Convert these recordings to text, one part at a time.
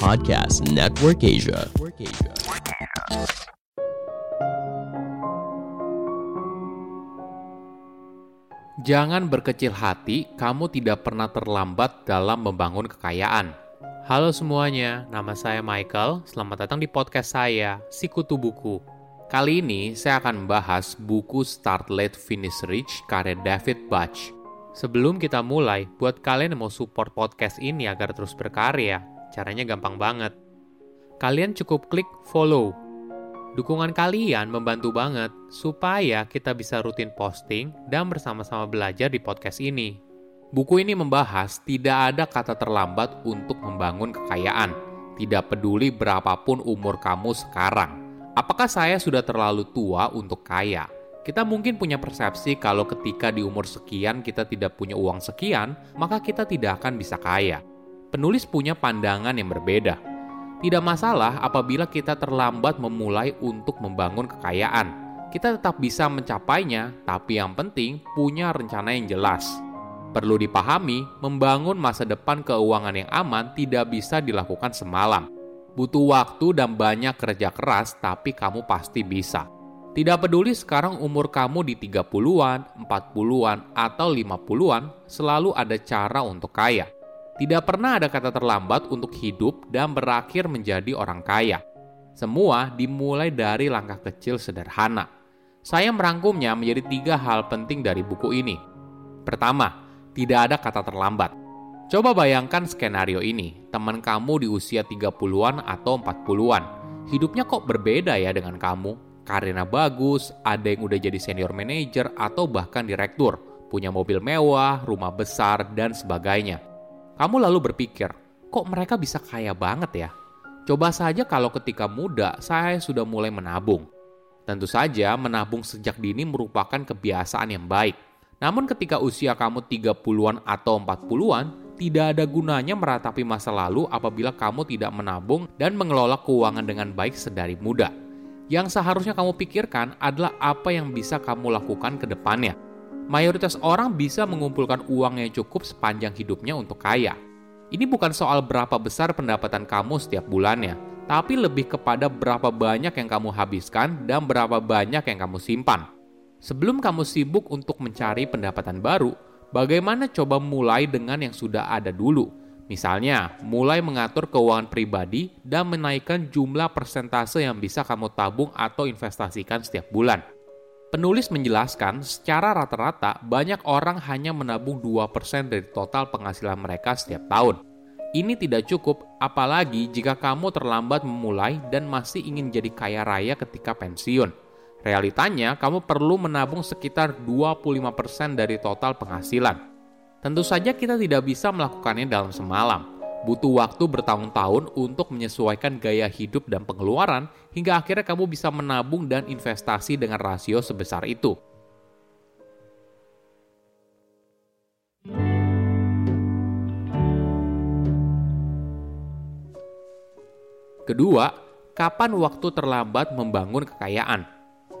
Podcast Network Asia. Jangan berkecil hati, kamu tidak pernah terlambat dalam membangun kekayaan. Halo semuanya, nama saya Michael. Selamat datang di podcast saya, Si Kutu Buku. Kali ini saya akan membahas buku Start Late Finish Rich karya David Bach. Sebelum kita mulai, buat kalian yang mau support podcast ini agar terus berkarya, caranya gampang banget. Kalian cukup klik follow. Dukungan kalian membantu banget supaya kita bisa rutin posting dan bersama-sama belajar di podcast ini. Buku ini membahas tidak ada kata terlambat untuk membangun kekayaan, tidak peduli berapapun umur kamu sekarang. Apakah saya sudah terlalu tua untuk kaya? Kita mungkin punya persepsi kalau ketika di umur sekian kita tidak punya uang sekian, maka kita tidak akan bisa kaya. Penulis punya pandangan yang berbeda. Tidak masalah apabila kita terlambat memulai untuk membangun kekayaan. Kita tetap bisa mencapainya, tapi yang penting punya rencana yang jelas. Perlu dipahami, membangun masa depan keuangan yang aman tidak bisa dilakukan semalam. Butuh waktu dan banyak kerja keras, tapi kamu pasti bisa. Tidak peduli sekarang umur kamu di 30-an, 40-an, atau 50-an, selalu ada cara untuk kaya. Tidak pernah ada kata terlambat untuk hidup dan berakhir menjadi orang kaya. Semua dimulai dari langkah kecil sederhana. Saya merangkumnya menjadi 3 hal penting dari buku ini. Pertama, tidak ada kata terlambat. Coba bayangkan skenario ini, teman kamu di usia 30-an atau 40-an. Hidupnya kok berbeda ya dengan kamu? Karirnya bagus, ada yang udah jadi senior manager atau bahkan direktur, punya mobil mewah, rumah besar, dan sebagainya. Kamu lalu berpikir, kok mereka bisa kaya banget ya? Coba saja kalau ketika muda, saya sudah mulai menabung. Tentu saja menabung sejak dini merupakan kebiasaan yang baik. Namun ketika usia kamu 30-an atau 40-an, tidak ada gunanya meratapi masa lalu apabila kamu tidak menabung dan mengelola keuangan dengan baik sedari muda. Yang seharusnya kamu pikirkan adalah apa yang bisa kamu lakukan ke depannya. Mayoritas orang bisa mengumpulkan uang yang cukup sepanjang hidupnya untuk kaya. Ini bukan soal berapa besar pendapatan kamu setiap bulannya, tapi lebih kepada berapa banyak yang kamu habiskan dan berapa banyak yang kamu simpan. Sebelum kamu sibuk untuk mencari pendapatan baru, bagaimana coba mulai dengan yang sudah ada dulu? Misalnya, mulai mengatur keuangan pribadi dan menaikkan jumlah persentase yang bisa kamu tabung atau investasikan setiap bulan. Penulis menjelaskan, secara rata-rata banyak orang hanya menabung 2% dari total penghasilan mereka setiap tahun. Ini tidak cukup, apalagi jika kamu terlambat memulai dan masih ingin jadi kaya raya ketika pensiun. Realitanya, kamu perlu menabung sekitar 25% dari total penghasilan. Tentu saja kita tidak bisa melakukannya dalam semalam. Butuh waktu bertahun-tahun untuk menyesuaikan gaya hidup dan pengeluaran hingga akhirnya kamu bisa menabung dan investasi dengan rasio sebesar itu. Kedua, kapan waktu terlambat membangun kekayaan?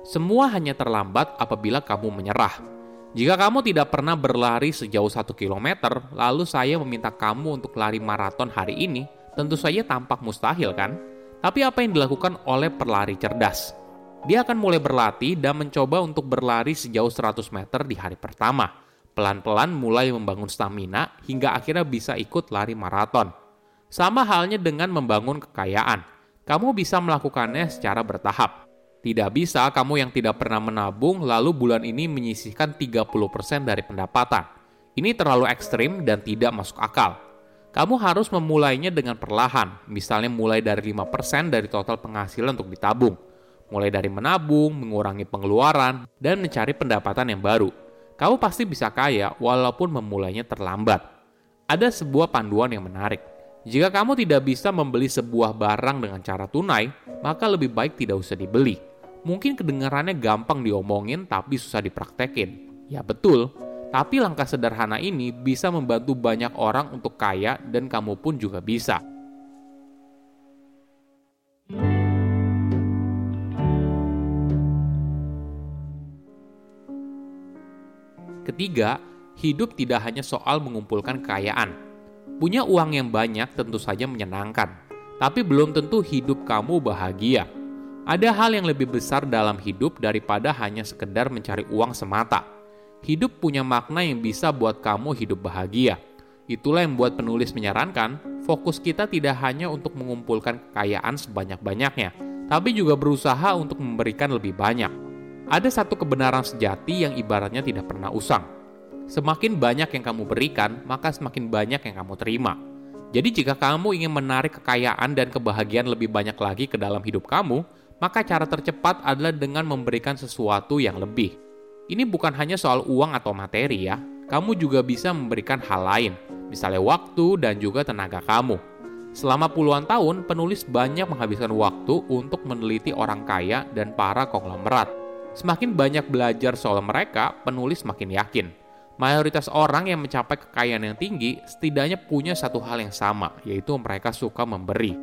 Semua hanya terlambat apabila kamu menyerah. Jika kamu tidak pernah berlari sejauh 1 km, lalu saya meminta kamu untuk lari maraton hari ini, tentu saja tampak mustahil kan? Tapi apa yang dilakukan oleh pelari cerdas? Dia akan mulai berlatih dan mencoba untuk berlari sejauh 100 meter di hari pertama. Pelan-pelan mulai membangun stamina hingga akhirnya bisa ikut lari maraton. Sama halnya dengan membangun kekayaan. Kamu bisa melakukannya secara bertahap. Tidak bisa kamu yang tidak pernah menabung lalu bulan ini menyisihkan 30% dari pendapatan. Ini terlalu ekstrim dan tidak masuk akal. Kamu harus memulainya dengan perlahan, misalnya mulai dari 5% dari total penghasilan untuk ditabung. Mulai dari menabung, mengurangi pengeluaran, dan mencari pendapatan yang baru. Kamu pasti bisa kaya walaupun memulainya terlambat. Ada sebuah panduan yang menarik. Jika kamu tidak bisa membeli sebuah barang dengan cara tunai, maka lebih baik tidak usah dibeli. Mungkin kedengarannya gampang diomongin tapi susah dipraktekin. Ya betul, tapi langkah sederhana ini bisa membantu banyak orang untuk kaya dan kamu pun juga bisa. Ketiga, hidup tidak hanya soal mengumpulkan kekayaan. Punya uang yang banyak tentu saja menyenangkan, tapi belum tentu hidup kamu bahagia. Ada hal yang lebih besar dalam hidup daripada hanya sekedar mencari uang semata. Hidup punya makna yang bisa buat kamu hidup bahagia. Itulah yang membuat penulis menyarankan, fokus kita tidak hanya untuk mengumpulkan kekayaan sebanyak-banyaknya, tapi juga berusaha untuk memberikan lebih banyak. Ada satu kebenaran sejati yang ibaratnya tidak pernah usang. Semakin banyak yang kamu berikan, maka semakin banyak yang kamu terima. Jadi jika kamu ingin menarik kekayaan dan kebahagiaan lebih banyak lagi ke dalam hidup kamu, maka cara tercepat adalah dengan memberikan sesuatu yang lebih. Ini bukan hanya soal uang atau materi ya, kamu juga bisa memberikan hal lain, misalnya waktu dan juga tenaga kamu. Selama puluhan tahun, penulis banyak menghabiskan waktu untuk meneliti orang kaya dan para konglomerat. Semakin banyak belajar soal mereka, penulis makin yakin. Mayoritas orang yang mencapai kekayaan yang tinggi setidaknya punya satu hal yang sama, yaitu mereka suka memberi.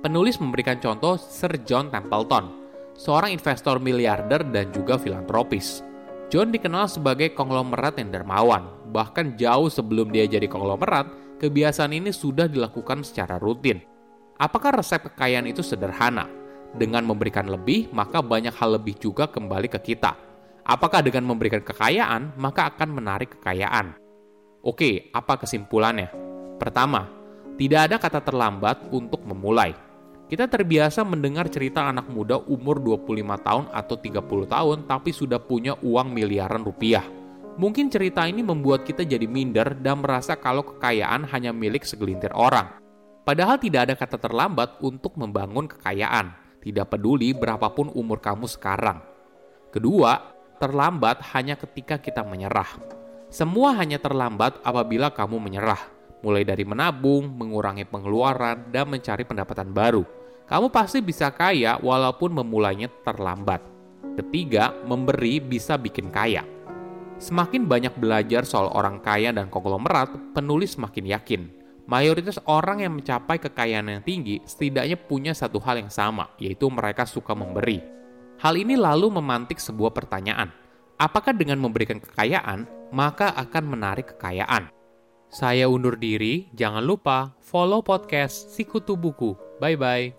Penulis memberikan contoh Sir John Templeton, seorang investor miliarder dan juga filantropis. John dikenal sebagai konglomerat yang dermawan. Bahkan jauh sebelum dia jadi konglomerat, kebiasaan ini sudah dilakukan secara rutin. Apakah resep kekayaan itu sederhana? Dengan memberikan lebih, maka banyak hal lebih juga kembali ke kita. Apakah dengan memberikan kekayaan, maka akan menarik kekayaan? Oke, apa kesimpulannya? Pertama, tidak ada kata terlambat untuk memulai. Kita terbiasa mendengar cerita anak muda umur 25 tahun atau 30 tahun tapi sudah punya uang miliaran rupiah. Mungkin cerita ini membuat kita jadi minder dan merasa kalau kekayaan hanya milik segelintir orang. Padahal tidak ada kata terlambat untuk membangun kekayaan, tidak peduli berapapun umur kamu sekarang. Kedua, terlambat hanya ketika kita menyerah. Semua hanya terlambat apabila kamu menyerah. Mulai dari menabung, mengurangi pengeluaran, dan mencari pendapatan baru. Kamu pasti bisa kaya walaupun memulainya terlambat. Ketiga, memberi bisa bikin kaya. Semakin banyak belajar soal orang kaya dan konglomerat, penulis semakin yakin. Mayoritas orang yang mencapai kekayaan yang tinggi setidaknya punya satu hal yang sama, yaitu mereka suka memberi. Hal ini lalu memantik sebuah pertanyaan. Apakah dengan memberikan kekayaan, maka akan menarik kekayaan? Saya undur diri, jangan lupa follow podcast Si Kutu Buku. Bye-bye.